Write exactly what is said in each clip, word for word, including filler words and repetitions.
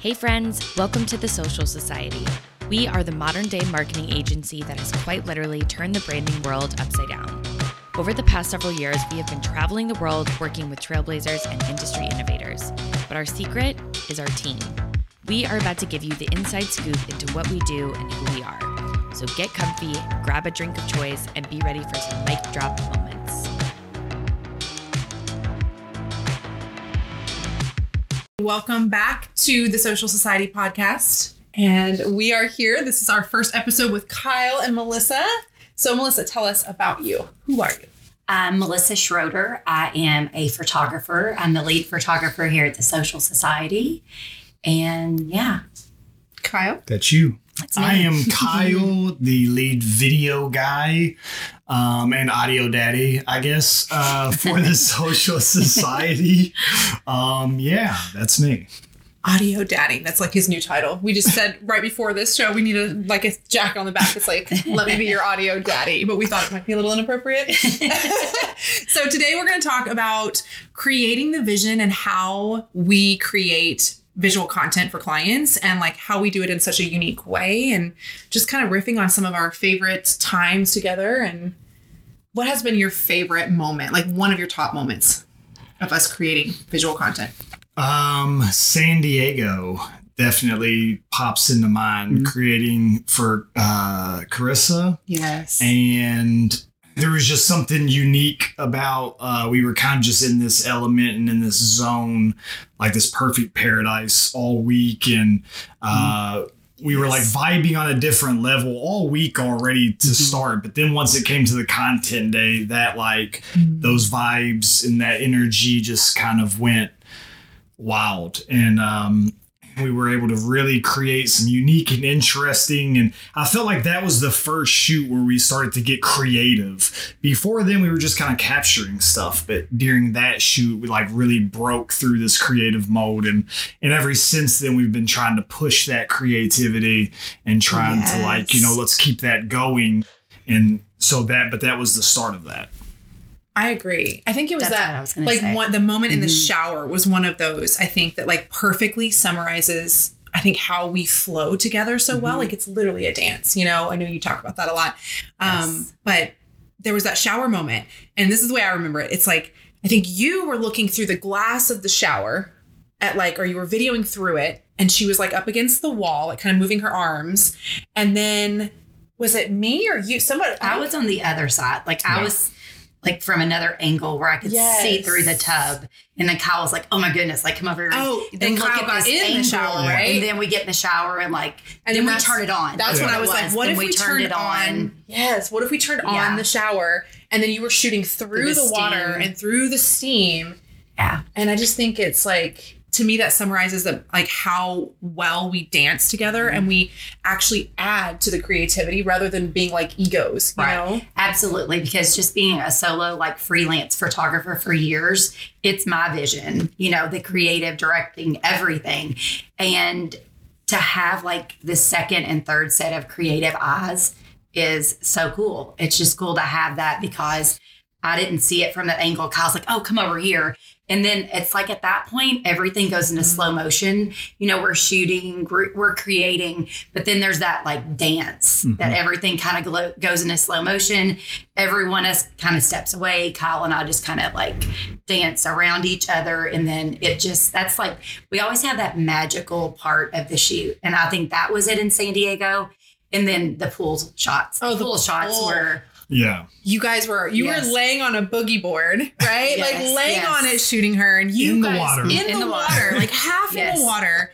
Hey friends, welcome to The Social Society. We are the modern-day marketing agency that has quite literally turned the branding world upside down. Over the past several years, we have been traveling the world working with trailblazers and industry innovators. But our secret is our team. We are about to give you the inside scoop into what we do and who we are. So get comfy, grab a drink of choice, and be ready for some mic drop moments. Welcome back to the Social Society podcast. And we are here. This is our first episode with Kyle and Melissa. So Melissa, tell us about you. Who are you? I'm Melissa Schroeder. I am a photographer. I'm the lead photographer here at the Social Society. And yeah. Kyle? That's you. That's me. I am Kyle, the lead video guy um, and audio daddy, I guess, uh, for the Social Society. Um, yeah, that's me. Audio daddy. That's like his new title. We just said right before this show, we need a like a jacket on the back. It's like, let me be your audio daddy. But we thought it might be a little inappropriate. So today we're going to talk about creating the vision and how we create visual content for clients and like how we do it in such a unique way and just kind of riffing on some of our favorite times together. And what has been your favorite moment? Like one of your top moments of us creating visual content? Um, San Diego definitely pops into mind, mm-hmm. creating for uh, Carissa. Yes. And there was just something unique about uh, we were kind of just in this element and in this zone, like this perfect paradise all week. And uh, mm-hmm. we yes. were like vibing on a different level all week already to mm-hmm. start. But then once it came to the content day, that like mm-hmm. those vibes and that energy just kind of went wild, and um we were able to really create some unique and interesting, and I felt like that was the first shoot where we started to get creative. Before then we were just kind of capturing stuff, but during that shoot we like really broke through this creative mode, and and ever since then we've been trying to push that creativity and trying yes. to like, you know, let's keep that going. And so that but that was the start of that. I agree. I think it was That's that. What I was gonna like say. One, the moment mm-hmm. in the shower was one of those. I think that like perfectly summarizes. I think how we flow together so mm-hmm. well. Like it's literally a dance. You know, I know you talk about that a lot. Um, yes. But there was that shower moment, and this is the way I remember it. It's like I think you were looking through the glass of the shower at like, or you were videoing through it, and she was like up against the wall, like kind of moving her arms, and then was it me or you? Somebody. I was on the other side. Like I yeah. was. Like from another angle where I could yes. see through the tub. And then Kyle was like, oh my goodness, like come over here. Oh, and then look Kyle at this in angle. The shower, right? And then we get in the shower and like, and then we turn it on. That's yeah. when I was like, what and if we, we turned, turned it on? on? Yes. What if we turned yeah. on the shower and then you were shooting through, through the, the water and through the steam. Yeah. And I just think it's like, to me, that summarizes the, like how well we dance together mm-hmm. and we actually add to the creativity rather than being like egos, you right. know? Absolutely. Because just being a solo, like freelance photographer for years, it's my vision, you know, the creative directing everything. And to have like the second and third set of creative eyes is so cool. It's just cool to have that because I didn't see it from that angle. Kyle's like, oh, come over here. And then it's like at that point, everything goes into slow motion. You know, we're shooting, we're, we're creating, but then there's that like dance mm-hmm. that everything kind of glo- goes into slow motion. Everyone else kind of steps away. Kyle and I just kind of like dance around each other. And then it just, that's like, we always have that magical part of the shoot. And I think that was it in San Diego. And then the pool shots. Oh, the pool, pool. shots were... Yeah. You guys were, you yes. were laying on a boogie board, right? Yes, like laying yes. on it, shooting her and you in guys the water. In, in the, the water, water like half yes. in the water.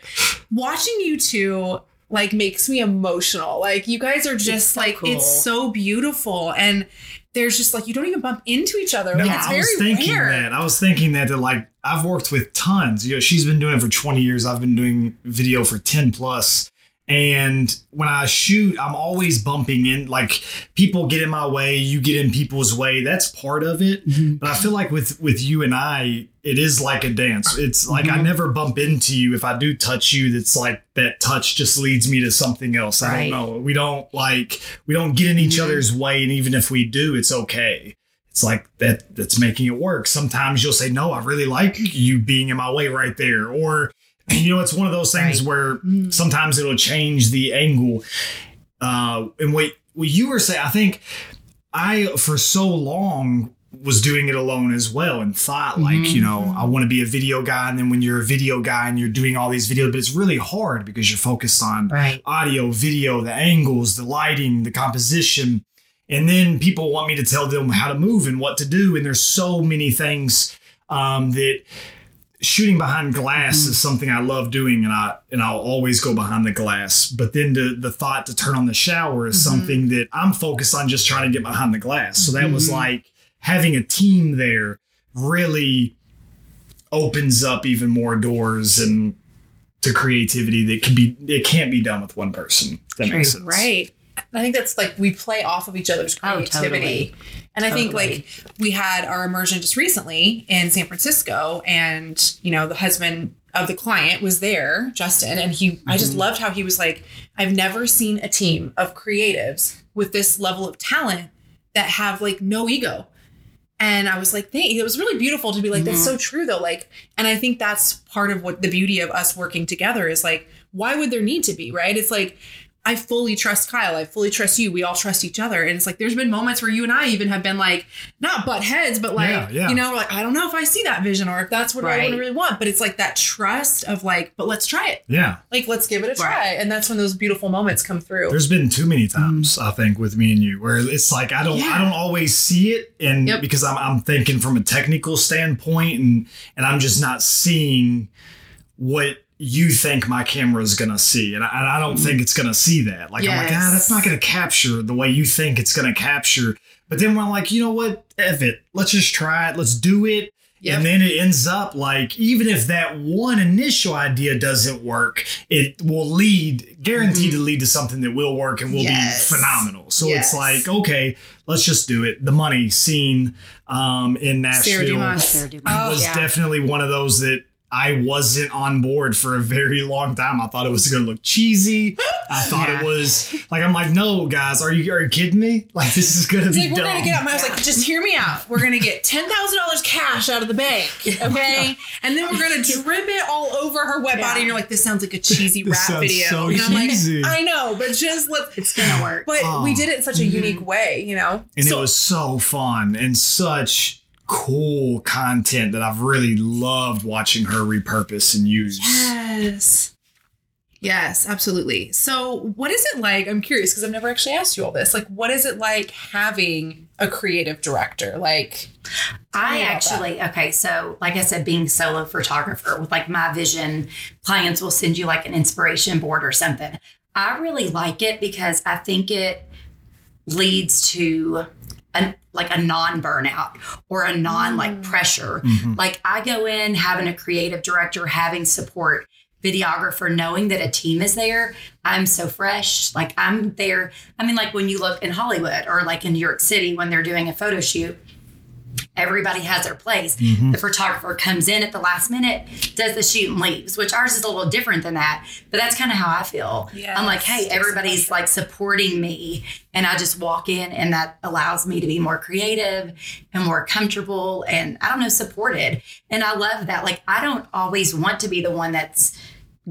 Watching you two like makes me emotional. Like you guys are just it's so like, cool. It's so beautiful. And there's just like, you don't even bump into each other. No, like, it's I was very thinking rare. that. I was thinking that, that like, I've worked with tons, you know, she's been doing it for twenty years. I've been doing video for ten plus. And when I shoot, I'm always bumping in, like people get in my way, you get in people's way. That's part of it. Mm-hmm. But I feel like with with you and I, it is like a dance. It's like mm-hmm. I never bump into you. If I do touch you, that's like that touch just leads me to something else. I right. don't know. We don't like we don't get in each mm-hmm. other's way. And even if we do, it's OK. It's like that that's making it work. Sometimes you'll say, no, I really like you being in my way right there. Or you know, it's one of those things right. where sometimes it'll change the angle. Uh, and what, what you were saying, I think I, for so long, was doing it alone as well and thought like, mm-hmm. you know, I want to be a video guy. And then when you're a video guy and you're doing all these videos, but it's really hard because you're focused on right. audio, video, the angles, the lighting, the composition. And then people want me to tell them how to move and what to do. And there's so many things um, that shooting behind glass mm-hmm. is something I love doing. And, I, and I'll always go behind the glass. But then the, the thought to turn on the shower is mm-hmm. something that I'm focused on just trying to get behind the glass. So that mm-hmm. was like, having a team there really opens up even more doors and to creativity that can be, it can't be done with one person. If that makes sense. Right. I think that's like, we play off of each other's creativity. Oh, totally. And I totally. think like we had our immersion just recently in San Francisco and, you know, the husband of the client was there, Justin. And he, mm-hmm. I just loved how he was like, I've never seen a team of creatives with this level of talent that have like no ego. And I was like, thank you. It was really beautiful to be like, that's so true though. Like, and I think that's part of what the beauty of us working together is like, why would there need to be, right? It's like, I fully trust Kyle. I fully trust you. We all trust each other. And it's like, there's been moments where you and I even have been like, not butt heads, but like, yeah, yeah. you know, like, I don't know if I see that vision or if that's what right. I really want. But it's like that trust of like, but let's try it. Yeah. Like, let's give it a try. Right. And that's when those beautiful moments come through. There's been too many times, mm. I think, with me and you where it's like, I don't, yeah. I don't always see it. And yep. because I'm, I'm thinking from a technical standpoint and, and I'm just not seeing what you think my camera is going to see. And I, and I don't think it's going to see that. Like, yes. I'm like, ah, that's not going to capture the way you think it's going to capture. But then when I'm like, you know what? F it. Let's just try it. Let's do it. Yep. And then it ends up like, even if that one initial idea doesn't work, it will lead, guaranteed mm-hmm. to lead to something that will work and will yes. be phenomenal. So yes. it's like, okay, let's just do it. The money scene um, in Nashville was oh, yeah. definitely one of those that I wasn't on board for a very long time. I thought it was going to look cheesy. I thought yeah. it was like, I'm like, no, guys, are you are you kidding me? Like, this is going to be like, dumb. We're going to get out. I was like, just hear me out. We're going to get ten thousand dollars cash out of the bank. Okay. And then we're going to drip it all over her wet yeah. body. And you're like, this sounds like a cheesy rap video. So and I'm cheesy. Like, I know, but just let's. It's going to work. But oh, we did it in such a mm-hmm. unique way, you know? And so, it was so fun and such cool content that I've really loved watching her repurpose and use. Yes. Yes, absolutely. So what is it like? I'm curious because I've never actually asked you all this. Like, what is it like having a creative director? Like, I actually, that. okay. So like I said, being solo photographer with like my vision, clients will send you like an inspiration board or something. I really like it because I think it leads to an like a non-burnout or a non-like pressure. Mm-hmm. Like I go in having a creative director, having support, videographer, knowing that a team is there. I'm so fresh. Like I'm there. I mean, like when you look in Hollywood or like in New York City when they're doing a photo shoot, everybody has their place. Mm-hmm. The photographer comes in at the last minute, does the shoot and leaves, which ours is a little different than that. But that's kind of how I feel. Yes. I'm like, hey, everybody's like supporting me. And I just walk in and that allows me to be more creative and more comfortable and I don't know, supported. And I love that. Like, I don't always want to be the one that's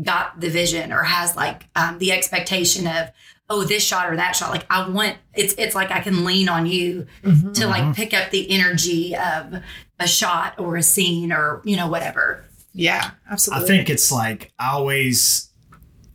got the vision or has like um, the expectation of, oh, this shot or that shot. Like I want, it's it's like I can lean on you mm-hmm. to like pick up the energy of a shot or a scene or, you know, whatever. Yeah, absolutely. I think it's like, I always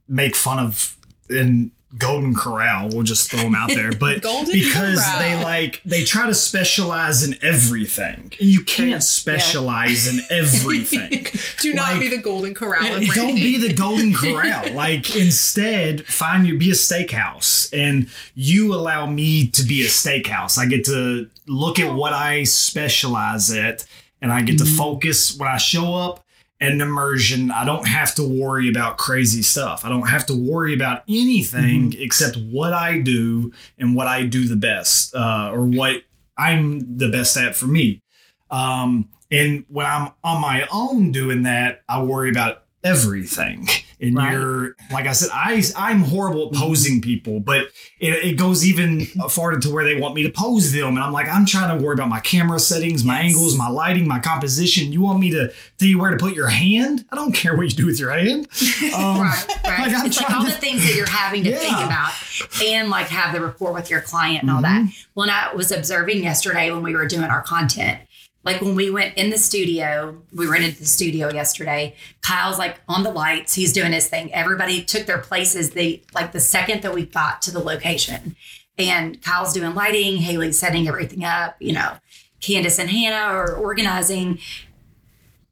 make fun of in Golden Corral. We'll just throw them out there. But Golden because Corral. They like, they try to specialize in everything. You can't specialize yeah. in everything. Do not like, be the Golden Corral. Don't Randy. Be the Golden Corral. Like instead, find your, be a steakhouse and you allow me to be a steakhouse. I get to look at what I specialize at and I get mm-hmm. to focus when I show up. And immersion, I don't have to worry about crazy stuff. I don't have to worry about anything mm-hmm. except what I do and what I do the best uh, or what I'm the best at for me. Um, and when I'm on my own doing that, I worry about everything. and right. you're, like I said, I, I'm horrible at posing people, but it, it goes even farther to where they want me to pose them. And I'm like, I'm trying to worry about my camera settings, my yes. angles, my lighting, my composition. You want me to tell you where to put your hand? I don't care what you do with your hand. Um, right, right. Like it's like all to, the things that you're having to yeah. think about and like have the rapport with your client and mm-hmm. all that. When I was observing yesterday when we were doing our content, like when we went in the studio, we rented the studio yesterday. Kyle's like on the lights. He's doing his thing. Everybody took their places. They like the second that we got to the location and Kyle's doing lighting. Haley's setting everything up. You know, Candace and Hannah are organizing.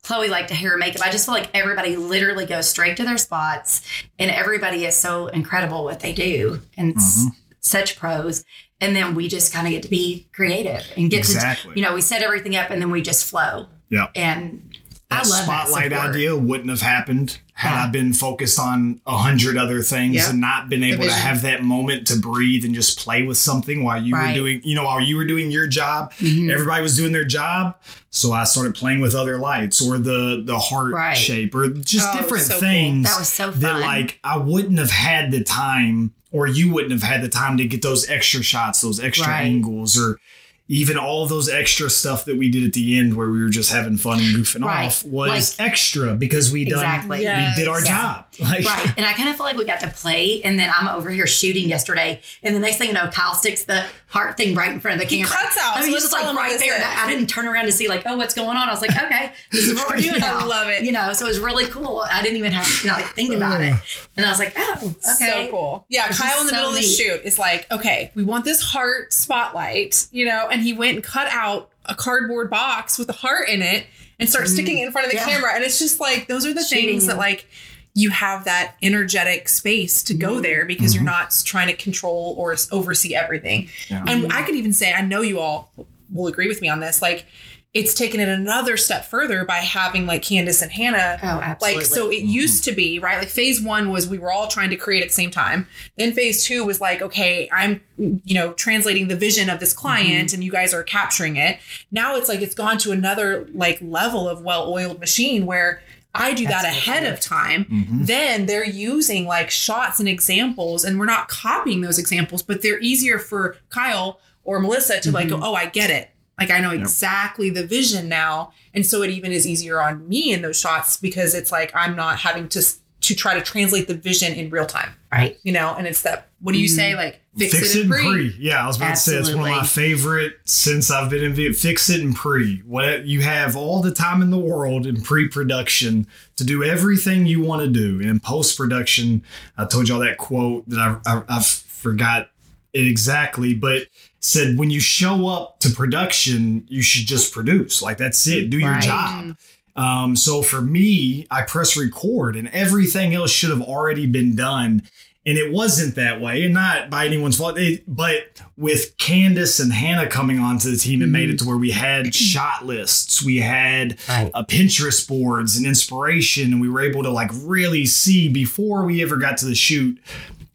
Chloe liked the hair and makeup. I just feel like everybody literally goes straight to their spots and everybody is so incredible what they do. And mm-hmm. such pros. And then we just kind of get to be creative and get exactly. to, you know, we set everything up and then we just flow. Yeah. And that I love that spotlight idea wouldn't have happened had yeah. I been focused on a hundred other things yep. and not been able to have that moment to breathe and just play with something while you right. were doing, you know, while you were doing your job, mm-hmm. everybody was doing their job. So I started playing with other lights or the, the heart right. shape or just oh, different so things. Cool. That was so fun. That like, I wouldn't have had the time or you wouldn't have had the time to get those extra shots, those extra right. angles, or even all those extra stuff that we did at the end where we were just having fun and goofing right. off was like, extra because we done exactly. yes. we did our yes. job. Like, right. And I kind of feel like we got to play and then I'm over here shooting yesterday. And the next thing you know, Kyle sticks the heart thing right in front of the camera. He cuts out. I mean, so just like right there. I didn't turn around to see like, oh, what's going on? I was like, okay, this is what we're doing now. I love it. You know, so it was really cool. I didn't even have to you know, like think about it. And I was like, oh, okay. So cool. Yeah. This Kyle in the so middle neat. Of the shoot is like, okay, we want this heart spotlight, you know, and he went and cut out a cardboard box with a heart in it and started mm, sticking it in front of the yeah. camera. And it's just like, those are the Shooting. Things that like, you have that energetic space to go there because mm-hmm. you're not trying to control or oversee everything. Yeah. And I could even say, I know you all will agree with me on this. Like it's taken it another step further by having like Candace and Hannah. Oh, absolutely. Like, so it mm-hmm. used to be, right? Like phase one was we were all trying to create at the same time. Then phase two was like, okay, I'm, you know, translating the vision of this client mm-hmm. and you guys are capturing it. Now it's like, it's gone to another like level of well-oiled machine where I do That's that ahead of time. Mm-hmm. Then they're using like shots and examples and we're not copying those examples, but they're easier for Kyle or Melissa to mm-hmm. like, go, oh, I get it. Like I know yep. exactly the vision now. And so it even is easier on me in those shots because it's like, I'm not having to, to try to translate the vision in real time. Right. You know, and it's that, what do you mm-hmm. say? Like fix, fix it, it and pre. pre. Yeah. I was about Absolutely. To say, it's one of my favorite since I've been in Vietnam. Fix it and pre. What you have all the time in the world in pre-production to do everything you want to do. And in post-production, I told y'all that quote that I, I, I forgot it exactly, but said, when you show up to production, you should just produce. Like, that's it. Do right. your job. Um, so for me, I press record and everything else should have already been done. And it wasn't that way and not by anyone's fault. It, but with Candace and Hannah coming onto the team, it mm-hmm. made it to where we had shot lists. We had right. uh, Pinterest boards and inspiration. And we were able to like really see before we ever got to the shoot.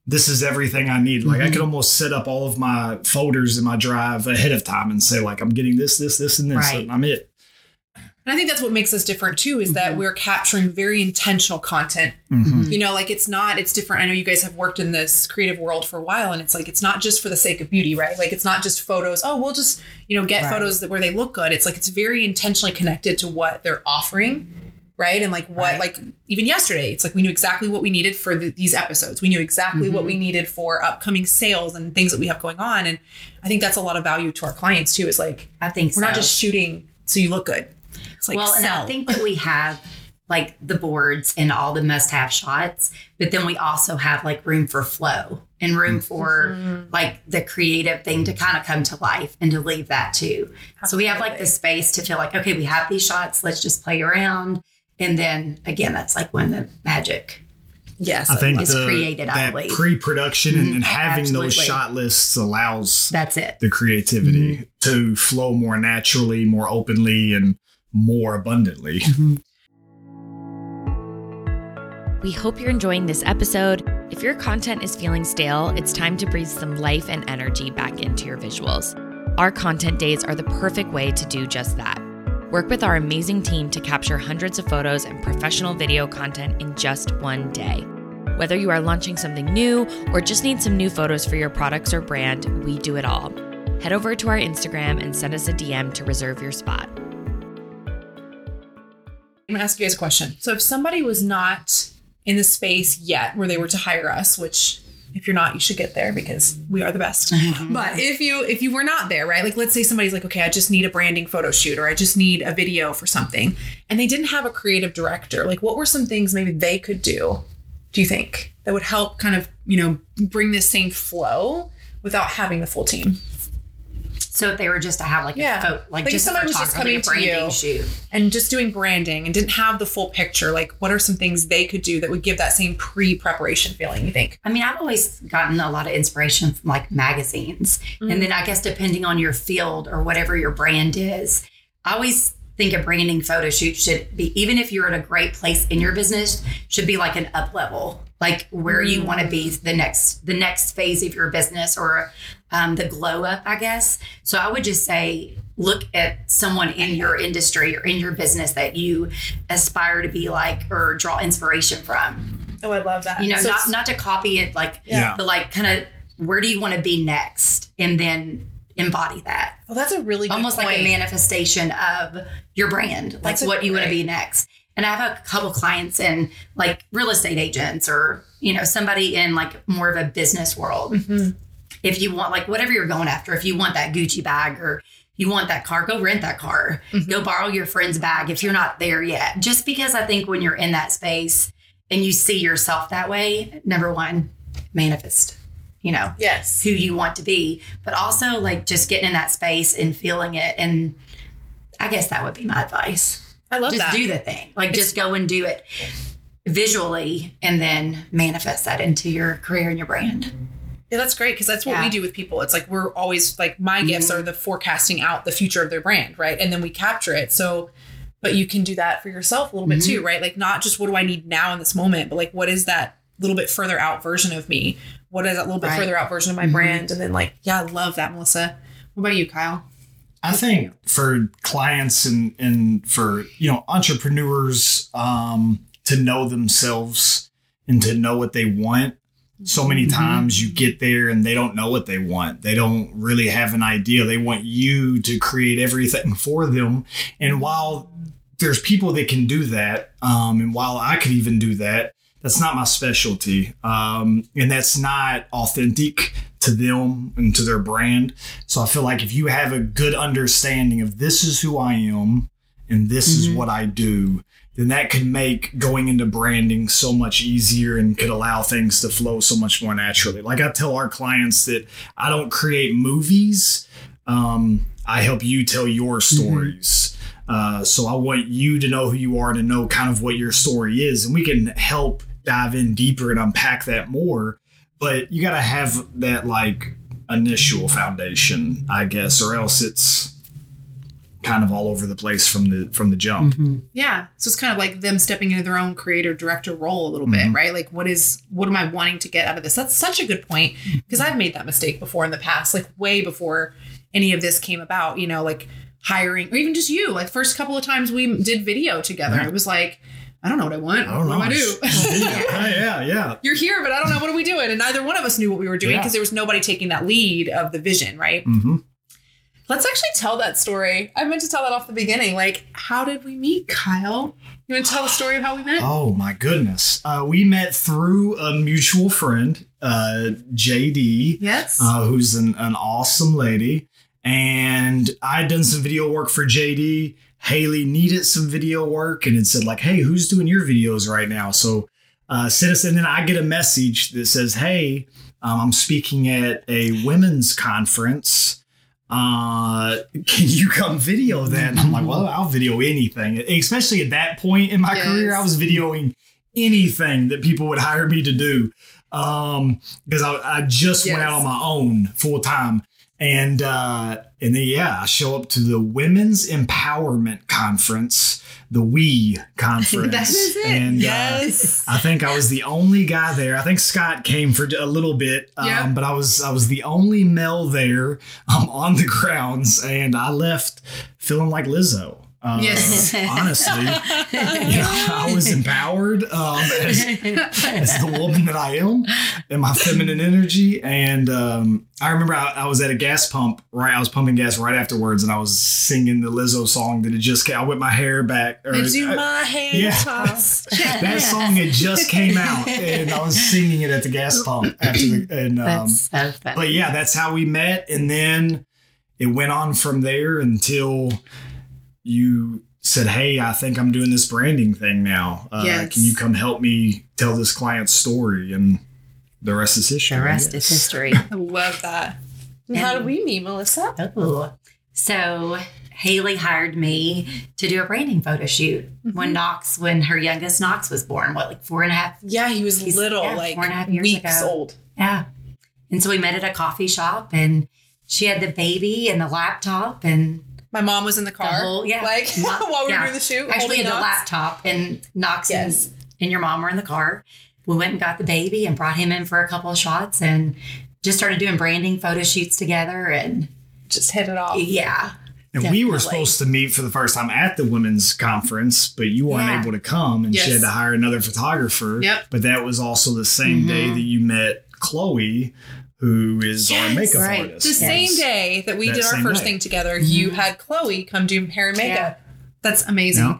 This is everything I need. Like mm-hmm. I could almost set up all of my folders in my drive ahead of time and say like, I'm getting this, this, this, and this, right. and I'm it. And I think that's what makes us different too, is that mm-hmm. we're capturing very intentional content, mm-hmm. you know, like it's not, it's different. I know you guys have worked in this creative world for a while and it's like, it's not just for the sake of beauty, right? Like it's not just photos. Oh, we'll just, you know, get right. photos that where they look good. It's like, it's very intentionally connected to what they're offering. Right. And like what, right. like even yesterday, it's like we knew exactly what we needed for the, these episodes. We knew exactly mm-hmm. what we needed for upcoming sales and things that we have going on. And I think that's a lot of value to our clients, too, is like, I think we're so. Not just shooting so you look good. It's like, well, sell. And I think that we have like the boards and all the must have shots, but then we also have like room for flow and room for mm-hmm. like the creative thing to kind of come to life and to leave that, too. Absolutely. So we have like the space to feel like, OK, we have these shots. Let's just play around. And then again, that's like when the magic, yes, I think is the, created. That I pre-production mm-hmm. and, and having Absolutely. Those shot lists allows that's it the creativity mm-hmm. to flow more naturally, more openly, and more abundantly. Mm-hmm. We hope you're enjoying this episode. If your content is feeling stale, it's time to breathe some life and energy back into your visuals. Our content days are the perfect way to do just that. Work with our amazing team to capture hundreds of photos and professional video content in just one day. Whether you are launching something new or just need some new photos for your products or brand, we do it all. Head over to our Instagram and send us a D M to reserve your spot. I'm going to ask you guys a question. So if somebody was not in the space yet where they were to hire us, which if you're not, you should get there because we are the best. But if you if you were not there, right? Like, let's say somebody's like, okay, I just need a branding photo shoot, or I just need a video for something. And they didn't have a creative director. Like, what were some things maybe they could do, do you think, that would help kind of, you know, bring this same flow without having the full team? So if they were just to have like yeah. a photo, like, like just someone was just coming like to you shoot. And just doing branding and didn't have the full picture, like what are some things they could do that would give that same pre-preparation feeling, you think? I mean, I've always gotten a lot of inspiration from like magazines. Mm-hmm. And then I guess depending on your field or whatever your brand is, I always think a branding photo shoot should be, even if you're at a great place in your business, should be like an up level, like where you want to be the next, the next phase of your business, or um, the glow up, I guess. So I would just say, look at someone in your industry or in your business that you aspire to be like, or draw inspiration from. Oh, I love that. You know, so not, not to copy it, like, yeah. but like kind of, where do you want to be next? And then embody that. Well, that's a really good almost point. Like a manifestation of your brand, like that's what you want to be next. And I have a couple clients in like real estate agents, or, you know, somebody in like more of a business world. Mm-hmm. If you want, like whatever you're going after, if you want that Gucci bag or you want that car, go rent that car, mm-hmm. go borrow your friend's bag if you're not there yet. Just because I think when you're in that space and you see yourself that way, number one, manifest, you know, yes, who you want to be, but also like just getting in that space and feeling it. And I guess that would be my advice. I love just that. Just do the thing. Like, it's, just go and do it visually and then manifest that into your career and your brand. Yeah, that's great, because that's what yeah. we do with people. It's like we're always like, my mm-hmm. gifts are the forecasting out the future of their brand, right? And then we capture it. So, but you can do that for yourself a little mm-hmm. bit too, right? Like, not just what do I need now in this moment, but like, what is that little bit further out version of me? What is that little bit right. further out version of my mm-hmm. brand? And then like, yeah, I love that, Melissa. What about you, Kyle? I think for clients and, and for, you know, entrepreneurs um, to know themselves and to know what they want. So many mm-hmm. times you get there and they don't know what they want. They don't really have an idea. They want you to create everything for them. And while there's people that can do that, um, and while I could even do that, that's not my specialty. Um, and that's not authentic to them and to their brand. So I feel like if you have a good understanding of this is who I am and this mm-hmm. is what I do, then that could make going into branding so much easier and could allow things to flow so much more naturally. Like, I tell our clients that I don't create movies. Um, I help you tell your stories. Mm-hmm. Uh, so I want you to know who you are, to know kind of what your story is, and we can help dive in deeper and unpack that more. But you got to have that like initial foundation, I guess, or else it's kind of all over the place from the from the jump. Mm-hmm. Yeah. So it's kind of like them stepping into their own creator director role a little mm-hmm. bit, right? Like, what is what am I wanting to get out of this? That's such a good point, because I've made that mistake before in the past, like way before any of this came about, you know, like hiring, or even just you, like first couple of times we did video together. Right. It was like, I don't know what I want. I don't know what do I do. yeah, yeah. You're here, but I don't know. What are we doing? And neither one of us knew what we were doing, because yeah. there was nobody taking that lead of the vision, right? Mm-hmm. Let's actually tell that story. I meant to tell that off the beginning. Like, how did we meet, Kyle? You want to tell the story of how we met? Oh, my goodness. Uh, we met through a mutual friend, uh, J D, yes, uh, who's an, an awesome lady. And I'd done some video work for J D. Haley needed some video work and it said like, hey, who's doing your videos right now? So uh, send us. And then I get a message that says, hey, um, I'm speaking at a women's conference. Uh, can you come video that? And I'm like, well, I'll video anything. Especially at that point in my yes. career, I was videoing anything that people would hire me to do. Um, because I, I just yes. went out on my own full time. And uh, and then, yeah, I show up to the Women's Empowerment Conference, the W E Conference. That is it. And, yes. Uh, I think I was the only guy there. I think Scott came for a little bit, um, yeah. but I was I was the only male there um, on the grounds. And I left feeling like Lizzo. Um, yes. Honestly, you know, I was empowered um, as, as the woman that I am and my feminine energy. And um, I remember I, I was at a gas pump, right? I was pumping gas right afterwards, and I was singing the Lizzo song that had just came out with my hair back. Or, did you I, my hair yeah, toss? That song had just came out, and I was singing it at the gas pump. After the, and, um, that's so funny. But yeah, that's how we met. And then it went on from there until you said, hey, I think I'm doing this branding thing now. Uh, yes. Can you come help me tell this client's story? And the rest is history. The rest yes. is history. I love that. And how did we meet, Melissa? Oh. So Haley hired me to do a branding photo shoot mm-hmm. when Knox, when her youngest Knox was born, what, like four and a half? Yeah, he was little, yeah, like four and a half years weeks ago. Old. Yeah. And so we met at a coffee shop, and she had the baby and the laptop, and my mom was in the car, the whole, yeah. like Knox, while we yeah. were in the shoot. Actually, had the laptop, and Knox yes. and, and your mom were in the car. We went and got the baby and brought him in for a couple of shots, and just started doing branding photo shoots together, and just hit it off. Yeah, and definitely. We were supposed to meet for the first time at the women's conference, but you weren't yeah. able to come, and yes. she had to hire another photographer. Yep. But that was also the same mm-hmm. day that you met Chloe, who is yes, our makeup right. artist. The yes. same day that we that did our first day. Thing together, you had Chloe come do hair and makeup. Yeah. That's amazing. Yeah.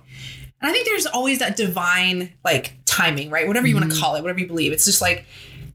And I think there's always that divine, like, timing, right? Whatever you mm-hmm. want to call it, whatever you believe. It's just like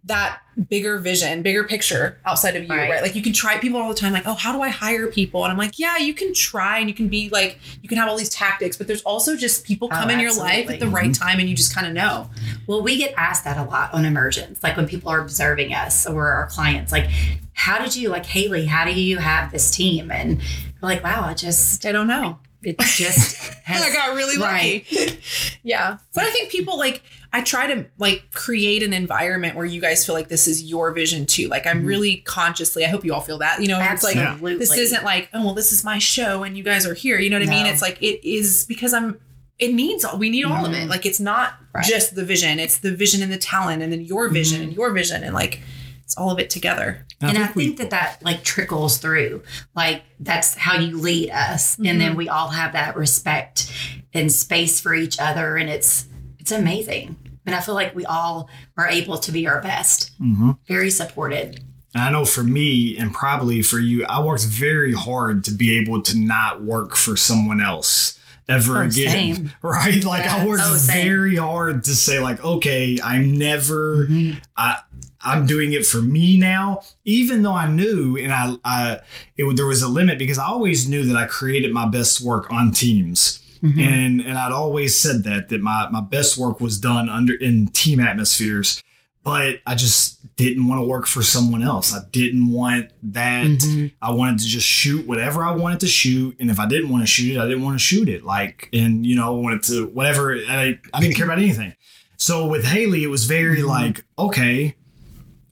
that bigger vision, bigger picture outside of you, right. right? Like, you can try people all the time, like, oh, how do I hire people? And I'm like, yeah, you can try, and you can be like, you can have all these tactics, but there's also just people come oh, in absolutely. Your life at the mm-hmm. right time, and you just kind of know. Well, we get asked that a lot on Emergence, like when people are observing us or our clients, like, how did you, like, Haley, how do you have this team? And we're like, wow, I just, I don't know. It just has, I got really lucky. Right. Yeah. But I think people, like, I try to, like, create an environment where you guys feel like this is your vision too. Like, I'm mm-hmm. really consciously, I hope you all feel that, you know, absolutely. It's like, this isn't like, oh, well, this is my show and you guys are here. You know what no. I mean? It's like, it is because I'm, it needs all, we need all mm-hmm. of it. Like, it's not right. just the vision. It's the vision and the talent, and then your vision mm-hmm. and your vision. And, like, it's all of it together. I and think I think we, that that like trickles through, like that's how you lead us. Mm-hmm. And then we all have that respect and space for each other. And it's, it's amazing. And I feel like we all are able to be our best, mm-hmm. very supported. I know for me, and probably for you, I worked very hard to be able to not work for someone else ever oh, again. Same. Right. Like yeah. I worked oh, very hard to say, like, okay, I'm never, mm-hmm. I, I'm doing it for me now, even though I knew and I, I it, there was a limit, because I always knew that I created my best work on teams. Mm-hmm. And and I'd always said that, that my, my best work was done under in team atmospheres. But I just didn't want to work for someone else. I didn't want that. Mm-hmm. I wanted to just shoot whatever I wanted to shoot. And if I didn't want to shoot it, I didn't want to shoot it. Like, and, you know, I wanted to whatever. I, I didn't care about anything. So with Haley, it was very mm-hmm. like, OK.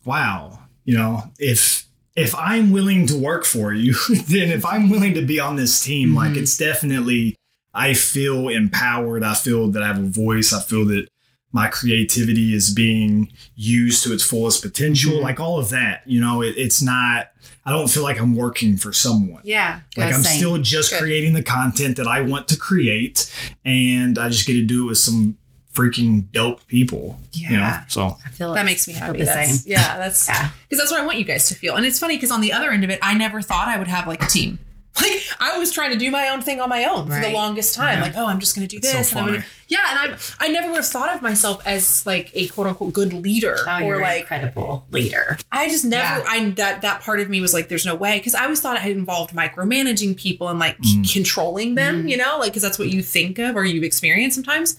Wow. You know, if if I'm willing to work for you, then if I'm willing to be on this team, mm-hmm. like it's definitely, I feel empowered. I feel that I have a voice. I feel that my creativity is being used to its fullest potential, mm-hmm. like all of that. You know, it, it's not, I don't feel like I'm working for someone. Yeah. Like I'm same. Still just Good. Creating the content that I want to create. And I just get to do it with some freaking dope people. Yeah. You know? So I feel like that makes me happy. That's, yeah. That's because yeah. that's what I want you guys to feel. And it's funny because on the other end of it, I never thought I would have like a team. Like I was trying to do my own thing on my own right. for the longest time. Yeah. Like, oh, I'm just going to do it's this. So and I'm gonna, yeah. And I I never would have thought of myself as like a quote unquote good leader oh, or like incredible leader. I just never, yeah. I, that, that part of me was like, there's no way. Cause I always thought it involved micromanaging people and like mm. c- controlling them, mm. you know, like, cause that's what you think of or you've experienced sometimes.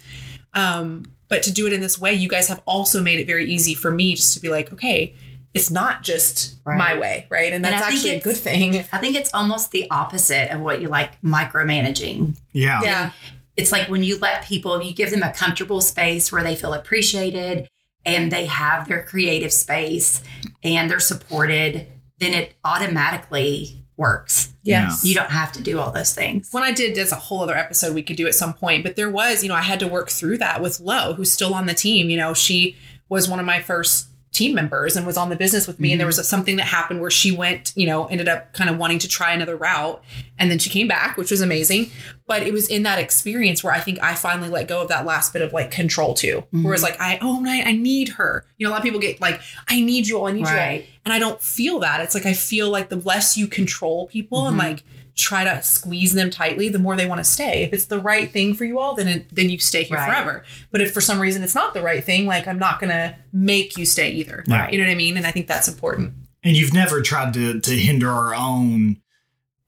Um, but to do it in this way, you guys have also made it very easy for me just to be like, okay, it's not just right. my way. Right. And that's and actually a good thing. I think it's almost the opposite of what you like micromanaging. Yeah. Yeah. It's like when you let people, you give them a comfortable space where they feel appreciated and they have their creative space and they're supported, then it automatically works. Yes. Yeah. You don't have to do all those things. When I did, there's a whole other episode we could do at some point, but there was, you know, I had to work through that with Lo, who's still on the team. You know, she was one of my first team members and was on the business with me. Mm-hmm. And there was something that happened where she went, you know, ended up kind of wanting to try another route. And then she came back, which was amazing. But it was in that experience where I think I finally let go of that last bit of like control too. Mm-hmm. Whereas like, I, oh, I, I need her. You know, a lot of people get like, I need you all. I need right. you all. And I don't feel that. It's like, I feel like the less you control people mm-hmm. and like try to squeeze them tightly, the more they want to stay. If it's the right thing for you all, then it, then you stay here right. forever. But if for some reason it's not the right thing, like I'm not going to make you stay either. Right. You know what I mean? And I think that's important. And you've never tried to to hinder our own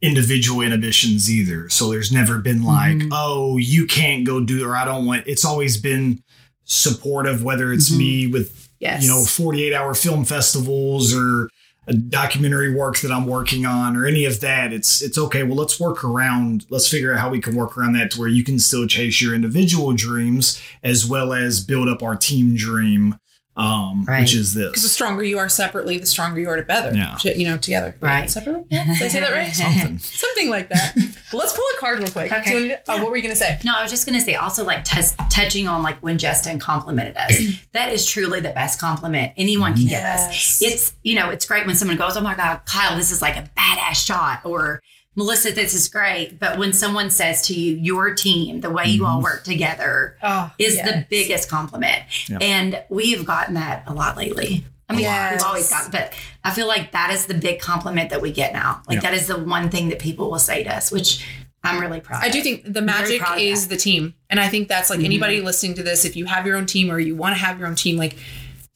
individual inhibitions either. So there's never been like, mm-hmm. oh, you can't go do, or I don't want, it's always been supportive, whether it's mm-hmm. me with, yes. you know, forty-eight hour film festivals or a documentary work that I'm working on or any of that. It's it's okay. Well, let's work around. Let's figure out how we can work around that to where you can still chase your individual dreams as well as build up our team dream, um, right. which is this. Because the stronger you are separately, the stronger you are together. Yeah. To, you know, together. Right. Separately? Yeah. Did I say that right? Something. Something like that. Well, let's pull a card real quick. Okay. Do you, oh, yeah. What were you going to say? No, I was just going to say also like t- touching on like when Justin complimented us. That is truly the best compliment anyone can yes. give us. It's, you know, it's great when someone goes, oh my God, Kyle, this is like a badass shot, or Melissa, this is great. But when someone says to you, your team, the way mm-hmm. you all work together oh, is yes. the biggest compliment. Yep. And we've gotten that a lot lately. I mean, yes. we've always gotten, but I feel like that is the big compliment that we get now. Like yeah. that is the one thing that people will say to us, which I'm really proud I of. I do think the magic is the team. And I think that's like mm-hmm. anybody listening to this, if you have your own team or you want to have your own team, like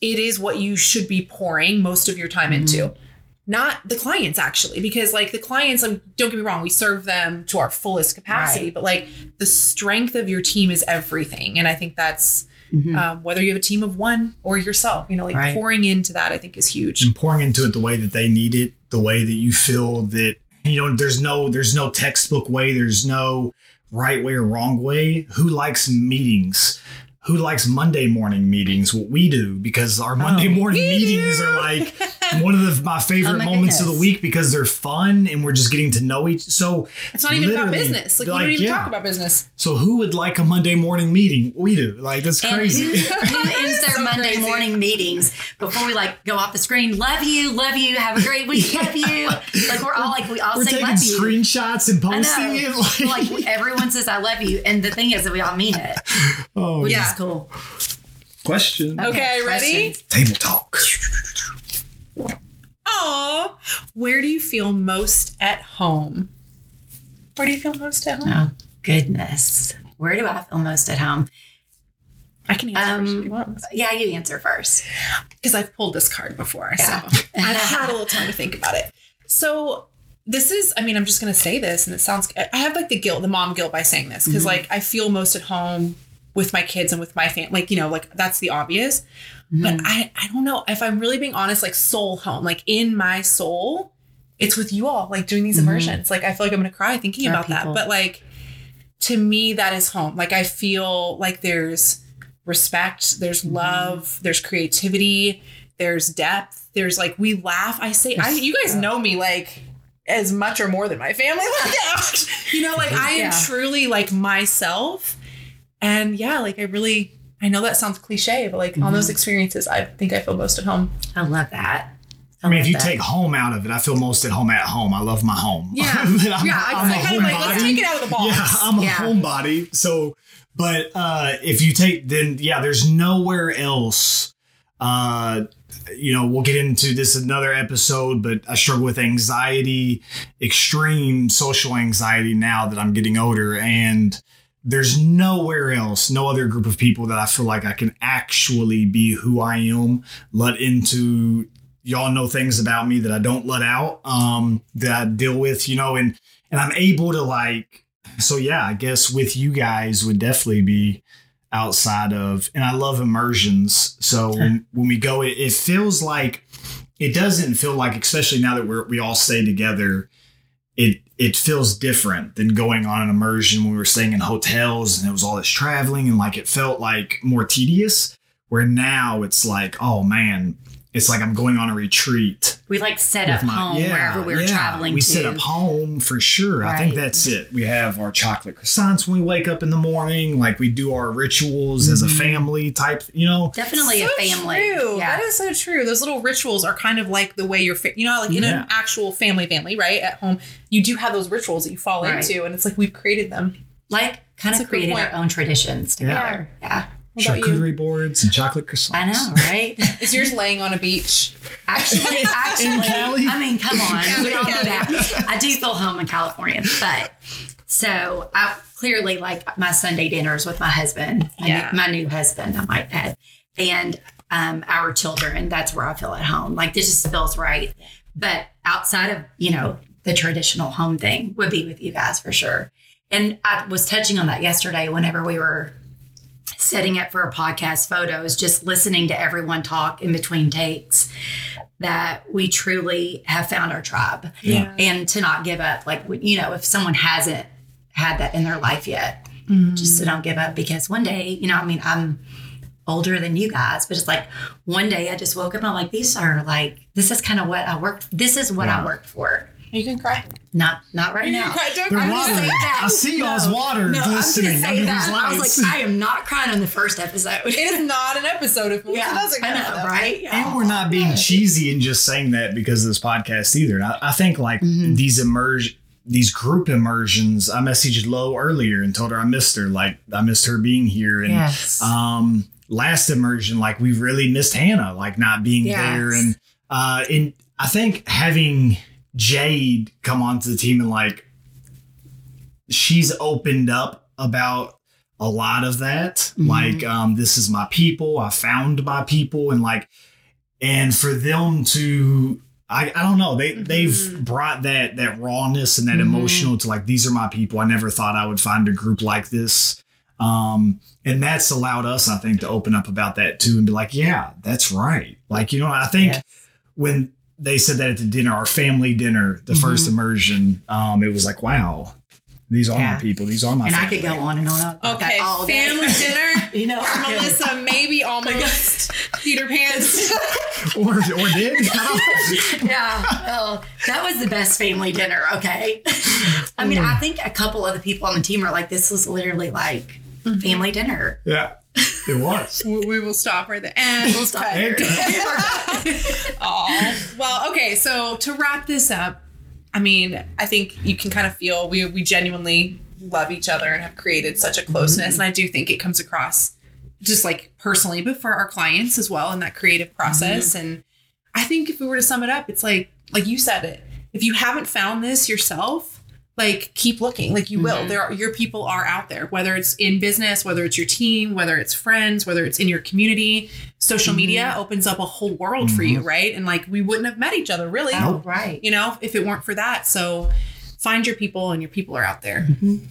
it is what you should be pouring most of your time mm-hmm. into. Not the clients, actually, because like the clients, um, don't get me wrong, we serve them to our fullest capacity, right. but like the strength of your team is everything. And I think that's mm-hmm. um, whether you have a team of one or yourself, you know, like right. pouring into that, I think is huge. And pouring into it the way that they need it, the way that you feel that, you know, there's no there's no textbook way. There's no right way or wrong way. Who likes meetings? Who likes Monday morning meetings? What we do, because our Monday oh, morning meetings do. Are like one of the, my favorite oh my moments goodness. Of the week because they're fun and we're just getting to know each. So it's not even about business. Like you like, don't even yeah. talk about business. So who would like a Monday morning meeting? We do. Like that's crazy. And who ends their so Monday crazy. Morning meetings before we like go off the screen? Love you, love you. Have a great week. Love you. Like we're all like we all we're say love you. We're taking screenshots and posting it. Like, like everyone says I love you, and the thing is that we all mean it. Oh yeah. Just cool. Question. Okay, ready? Questions. Table talk. Oh, where do you feel most at home? Where do you feel most at home? Oh, goodness. Where do I feel most at home? I can answer um, first if you want. Yeah, you answer first. Because I've pulled this card before, yeah. so I've had a little time to think about it. So this is, I mean, I'm just going to say this, and it sounds, I have like the guilt, the mom guilt by saying this, because mm-hmm. like I feel most at home with my kids and with my family, like, you know, like that's the obvious, mm. but I, I don't know if I'm really being honest, like soul home, like in my soul, it's with you all, like doing these immersions. Mm. Like, I feel like I'm going to cry thinking there about that. But like, to me, that is home. Like, I feel like there's respect, there's mm. love, there's creativity, there's depth. There's like, we laugh. I say, I, you guys know me, like as much or more than my family. You know, like I am yeah. truly like myself. And yeah, like I really, I know that sounds cliche, but like mm-hmm. on those experiences, I think I feel most at home. I love that. I, I mean, if you that. Take home out of it, I feel most at home at home. I love my home. Yeah, I'm, yeah. I'm I, a I homebody. Like, let's take it out of the box. Yeah, I'm a yeah. homebody. So, but uh, if you take, then yeah, there's nowhere else. Uh, you know, we'll get into this another episode, but I struggle with anxiety, extreme social anxiety now that I'm getting older, and there's nowhere else, no other group of people that I feel like I can actually be who I am, let into. Y'all know things about me that I don't let out, um, that I deal with, you know, and and I'm able to like. So, yeah, I guess with you guys would definitely be outside of, and I love immersions. So when, when we go, it, it feels like it doesn't feel like, especially now that we're we all stay together, it it feels different than going on an immersion when we were staying in hotels and it was all this traveling and like it felt like more tedious, where now it's like, oh man, it's like I'm going on a retreat. We like set up my, home yeah, wherever we were yeah, traveling we to. We set up home for sure. Right. I think that's it. We have our chocolate croissants when we wake up in the morning. Like we do our rituals mm-hmm. as a family type, you know. Definitely so a family. True. Yeah. That is so true. Those little rituals are kind of like the way you're, fa- you know, like in yeah. an actual family family, right? At home, you do have those rituals that you fall right. into. And it's like we've created them. Like kind that's of creating our own traditions together. Yeah. yeah. Charcuterie boards and chocolate croissants. I know, right? Is yours laying on a beach? Actually, actually. In Cali? I mean, come on. We all know that. I do feel home in California, but so I clearly like my Sunday dinners with my husband, yeah. my, new, my new husband, I might add, and um, our children. That's where I feel at home. Like this just feels right. But outside of, you know, the traditional home thing would be with you guys for sure. And I was touching on that yesterday whenever we were setting up for a podcast photos, just listening to everyone talk in between takes, that we truly have found our tribe yeah. and to not give up. Like, you know, if someone hasn't had that in their life yet, mm-hmm. just to don't give up, because one day, you know, I mean, I'm older than you guys, but it's like one day I just woke up and I'm like, these are like, this is kind of what I worked. This is what yeah. I worked for. You can cry. Not not right now. Cry. Don't cry. I see y'all's no. water no, glistening. I'm say that. I was like, I am not crying on the first episode. It is not an episode of Melissa yeah, doesn't I know, right? Yeah. And we're not being cheesy and just saying that because of this podcast either. And I, I think like mm-hmm. these emerge, these group immersions, I messaged Lo earlier and told her I missed her. Like I missed her being here. And yes. um, last immersion, like we really missed Hannah, like not being yes. there. And, uh, and I think having Jade come onto the team and like she's opened up about a lot of that mm-hmm. like um this is my people, I found my people, and like and for them to I, I don't know they mm-hmm. they've brought that that rawness and that mm-hmm. emotional to like these are my people. I never thought I would find a group like this um and that's allowed us I think to open up about that too and be like yeah that's right like you know I think yes. when they said that at the dinner, our family dinner, the mm-hmm. first immersion. Um, it was like, wow, these are yeah. my people. These are my and family. And I could go on and on. About okay, that all day. Family dinner. You know, Melissa maybe almost Peter Pan. or, or did. yeah. Well, that was the best family dinner. Okay. I mean, mm. I think a couple of the people on the team are like, this was literally like mm-hmm. family dinner. Yeah. It was. We will stop right there. And we'll stop there. Aw. Well, okay. So to wrap this up, I mean, I think you can kind of feel we we genuinely love each other and have created such a closeness. Mm-hmm. And I do think it comes across just like personally, but for our clients as well in that creative process. Mm-hmm. And I think if we were to sum it up, it's like, like you said it, if you haven't found this yourself, like keep looking, like you will. Mm-hmm. There are, your people are out there, whether it's in business, whether it's your team, whether it's friends, whether it's in your community. Social mm-hmm. media opens up a whole world mm-hmm. for you, right? And like we wouldn't have met each other really, oh, right? You know, if it weren't for that. So find your people, and your people are out there. Mm-hmm.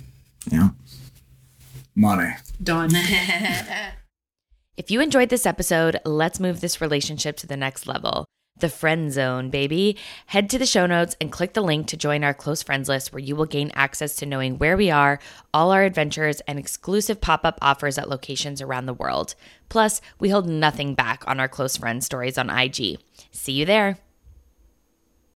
Yeah, money done. If you enjoyed this episode, let's move this relationship to the next level. The friend zone, baby. Head to the show notes and click the link to join our close friends list, where you will gain access to knowing where we are, all our adventures, and exclusive pop-up offers at locations around the world. Plus, we hold nothing back on our close friend stories on I G. See you there.